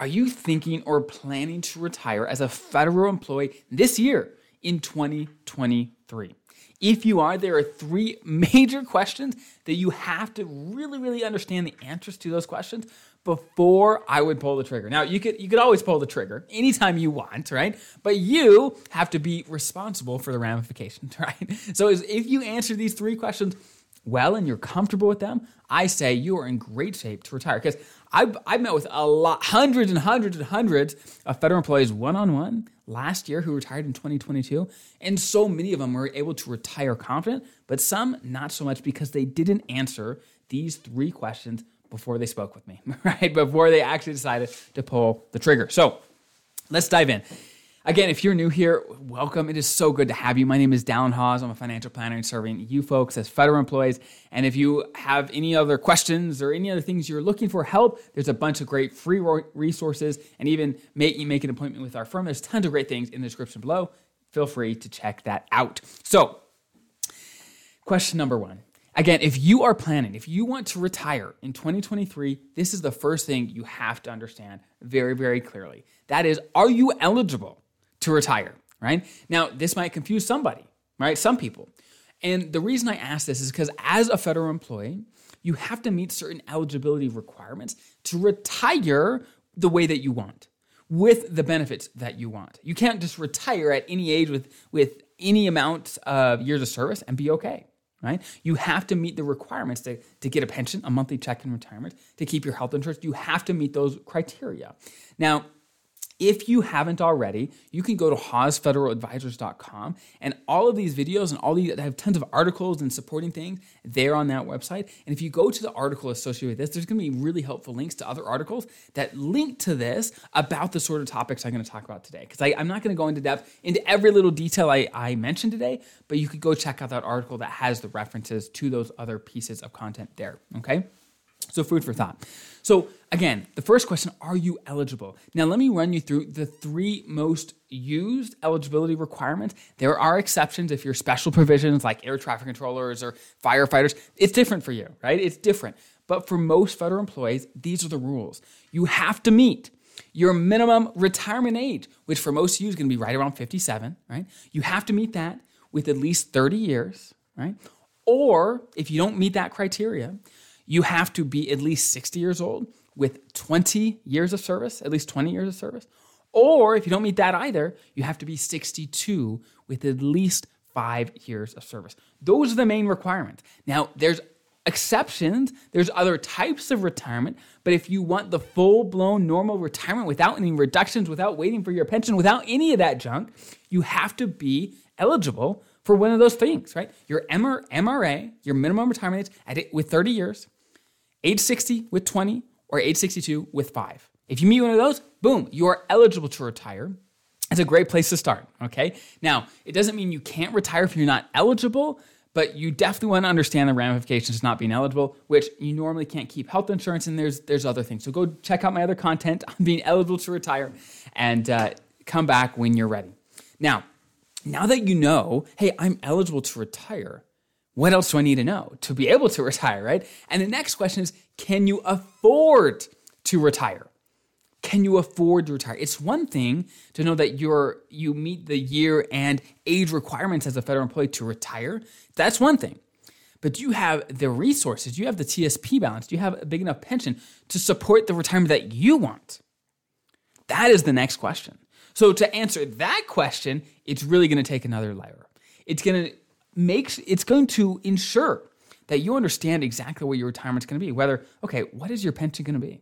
Are you thinking or planning to retire as a federal employee this year in 2023? If you are, there are three major questions that you have to really understand the answers to those questions before I would pull the trigger. Now, you could always pull the trigger anytime you want, right? But you have to be responsible for the ramifications, right? So if you answer these three questions well and you're comfortable with them, I say you are in great shape to retire. Because I've met with a lot, hundreds of federal employees one-on-one last year who retired in 2022. And so many of them were able to retire confident, but some not so much because they didn't answer these three questions before they spoke with me, right? Before they actually decided to pull the trigger. So let's dive in. Again, if you're new here, welcome. It is so good to have you. My name is Dallin Hawes. I'm a financial planner and serving you folks as federal employees. And if you have any other questions or any other things you're looking for help, there's a bunch of great free resources, and even make an appointment with our firm. There's tons of great things in the description below. Feel free to check that out. So question number one. Again, if you are planning, if you want to retire in 2023, this is the first thing you have to understand very clearly. That is, are you eligible to retire, right? Now, this might confuse somebody, right? Some people. And the reason I ask this is because as a federal employee, you have to meet certain eligibility requirements to retire the way that you want, with the benefits that you want. You can't just retire at any age with any amount of years of service and be okay, right? You have to meet the requirements to get a pension, a monthly check in retirement, to keep your health insurance. You have to meet those criteria. Now, if you haven't already, you can go to hawesfederaladvisors.com, and all of these videos and all these, I have tons of articles and supporting things there on that website. And if you go to the article associated with this, there's going to be really helpful links to other articles that link to this about the sort of topics I'm going to talk about today. Because I'm not going to go into depth into every little detail I mentioned today, but you could go check out that article that has the references to those other pieces of content there, okay? So food for thought. So again, the first question, are you eligible? Now let me run you through the three most used eligibility requirements. There are exceptions if you're special provisions like air traffic controllers or firefighters. It's different for you, right? It's different. But for most federal employees, these are the rules. You have to meet your minimum retirement age, which for most of you is going to be right around 57, right? You have to meet that with at least 30 years, right? Or if you don't meet that criteria, you have to be at least 60 years old with 20 years of service, at least 20 years of service. Or if you don't meet that either, you have to be 62 with at least 5 years of service. Those are the main requirements. Now, there's exceptions. There's other types of retirement. But if you want the full-blown normal retirement without any reductions, without waiting for your pension, without any of that junk, you have to be eligible for one of those things, right? Your MRA, your minimum retirement age with 30 years, age 60 with 20, or age 62 with 5. If you meet one of those, boom, you are eligible to retire. It's a great place to start, okay? Now, it doesn't mean you can't retire if you're not eligible, but you definitely want to understand the ramifications of not being eligible, which you normally can't keep health insurance, and there's other things. So go check out my other content on being eligible to retire, and come back when you're ready. Now that you know, hey, I'm eligible to retire, what else do I need to know to be able to retire, right? And the next question is, can you afford to retire? Can you afford to retire? It's one thing to know that you meet the year and age requirements as a federal employee to retire. That's one thing. But do you have the resources? Do you have the TSP balance? Do you have a big enough pension to support the retirement that you want? That is the next question. So to answer that question, it's really going to take another layer. It's going to ensure that you understand exactly what your retirement's going to be. Whether, okay, what is your pension going to be,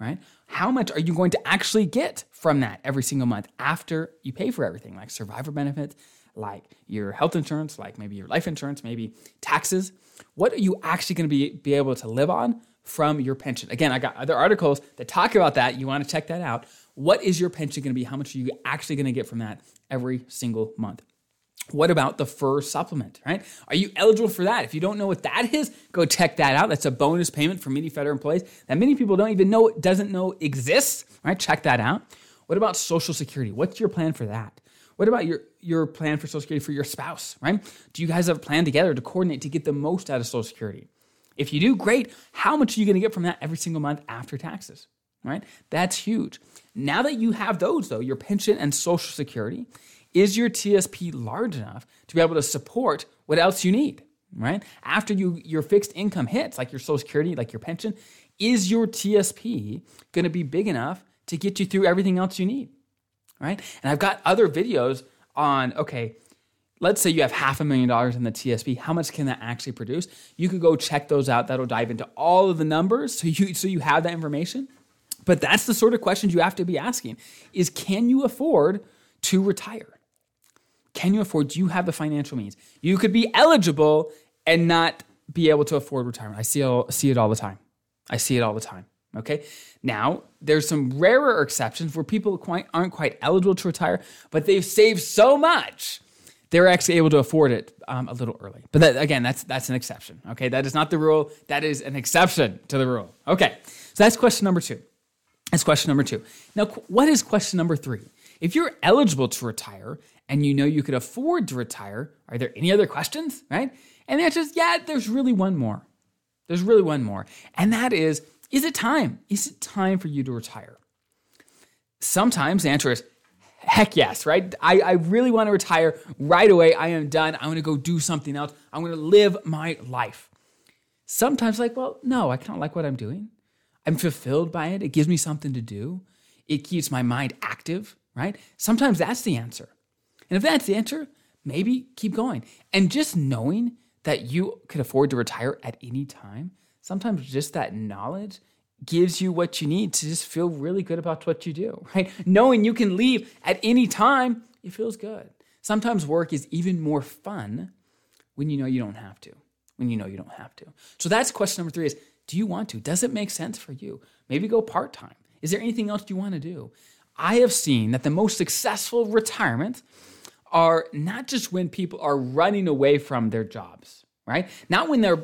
right? How much are you going to actually get from that every single month after you pay for everything, like survivor benefits, like your health insurance, like maybe your life insurance, maybe taxes? What are you actually going to be able to live on from your pension? Again, I got other articles that talk about that. You want to check that out. What is your pension going to be? How much are you actually going to get from that every single month? What about the FERS supplement, right? Are you eligible for that? If you don't know what that is, go check that out. That's a bonus payment for many federal employees that many people doesn't know exists, right? Check that out. What about Social Security? What's your plan for that? What about your plan for Social Security for your spouse, right? Do you guys have a plan together to coordinate to get the most out of Social Security? If you do, great. How much are you going to get from that every single month after taxes, right? That's huge. Now that you have those, though, your pension and Social Security, is your TSP large enough to be able to support what else you need, right? After your fixed income hits, like your Social Security, like your pension, is your TSP going to be big enough to get you through everything else you need, right? And I've got other videos on, okay, let's say you have $500,000 in the TSP. How much can that actually produce? You could go check those out. That'll dive into all of the numbers so you have that information. But that's the sort of questions you have to be asking is, can you afford to retire? Can you afford? Do you have the financial means? You could be eligible and not be able to afford retirement. I see it all the time. Okay. Now, there's some rarer exceptions where people aren't quite eligible to retire, but they've saved so much they're actually able to afford it a little early. But that, again, that's an exception, okay? That is not the rule. That is an exception to the rule. Okay, so that's question number two. Now, what is question number three? If you're eligible to retire and you know you could afford to retire, are there any other questions, right? And the answer is, yeah, there's really one more. And that is it time? Is it time for you to retire? Sometimes the answer is, heck yes, right? I really want to retire right away. I am done. I want to go do something else. I want to live my life. Sometimes like, well, no, I kind of like what I'm doing. I'm fulfilled by it. It gives me something to do. It keeps my mind active, right? Sometimes that's the answer. And if that's the answer, maybe keep going. And just knowing that you could afford to retire at any time, sometimes just that knowledge gives you what you need to just feel really good about what you do, right? Knowing you can leave at any time, it feels good. Sometimes work is even more fun when you know you don't have to, So that's question number three is, do you want to? Does it make sense for you? Maybe go part-time. Is there anything else you want to do? I have seen that the most successful retirements are not just when people are running away from their jobs, right? Not when they're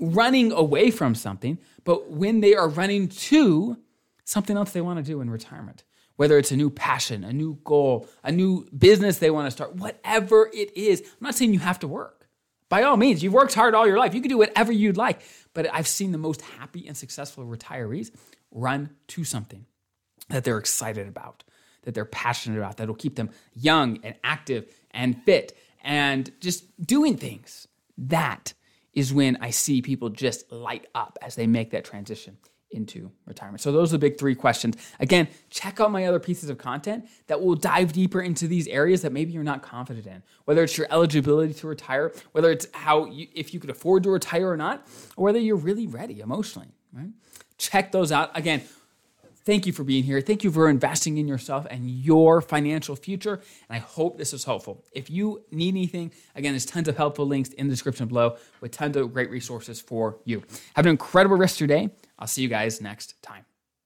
running away from something, but when they are running to something else they want to do in retirement, whether it's a new passion, a new goal, a new business they want to start, whatever it is. I'm not saying you have to work. By all means, you've worked hard all your life. You can do whatever you'd like. But I've seen the most happy and successful retirees run to something that they're excited about, that they're passionate about, that'll keep them young and active and fit and just doing things. That is when I see people just light up as they make that transition into retirement. So those are the big three questions. Again, check out my other pieces of content that will dive deeper into these areas that maybe you're not confident in, whether it's your eligibility to retire, whether it's if you could afford to retire or not, or whether you're really ready emotionally, right? Check those out. Again, thank you for being here. Thank you for investing in yourself and your financial future. And I hope this is helpful. If you need anything, again, there's tons of helpful links in the description below with tons of great resources for you. Have an incredible rest of your day. I'll see you guys next time.